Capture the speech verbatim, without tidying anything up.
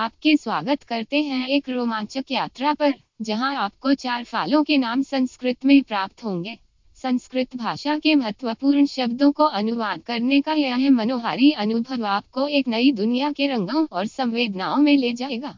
आपके स्वागत करते हैं एक रोमांचक यात्रा पर, जहां आपको चार फालों के नाम संस्कृत में प्राप्त होंगे। संस्कृत भाषा के महत्वपूर्ण शब्दों को अनुवाद करने का यह मनोहारी अनुभव आपको एक नई दुनिया के रंगों और संवेदनाओं में ले जाएगा।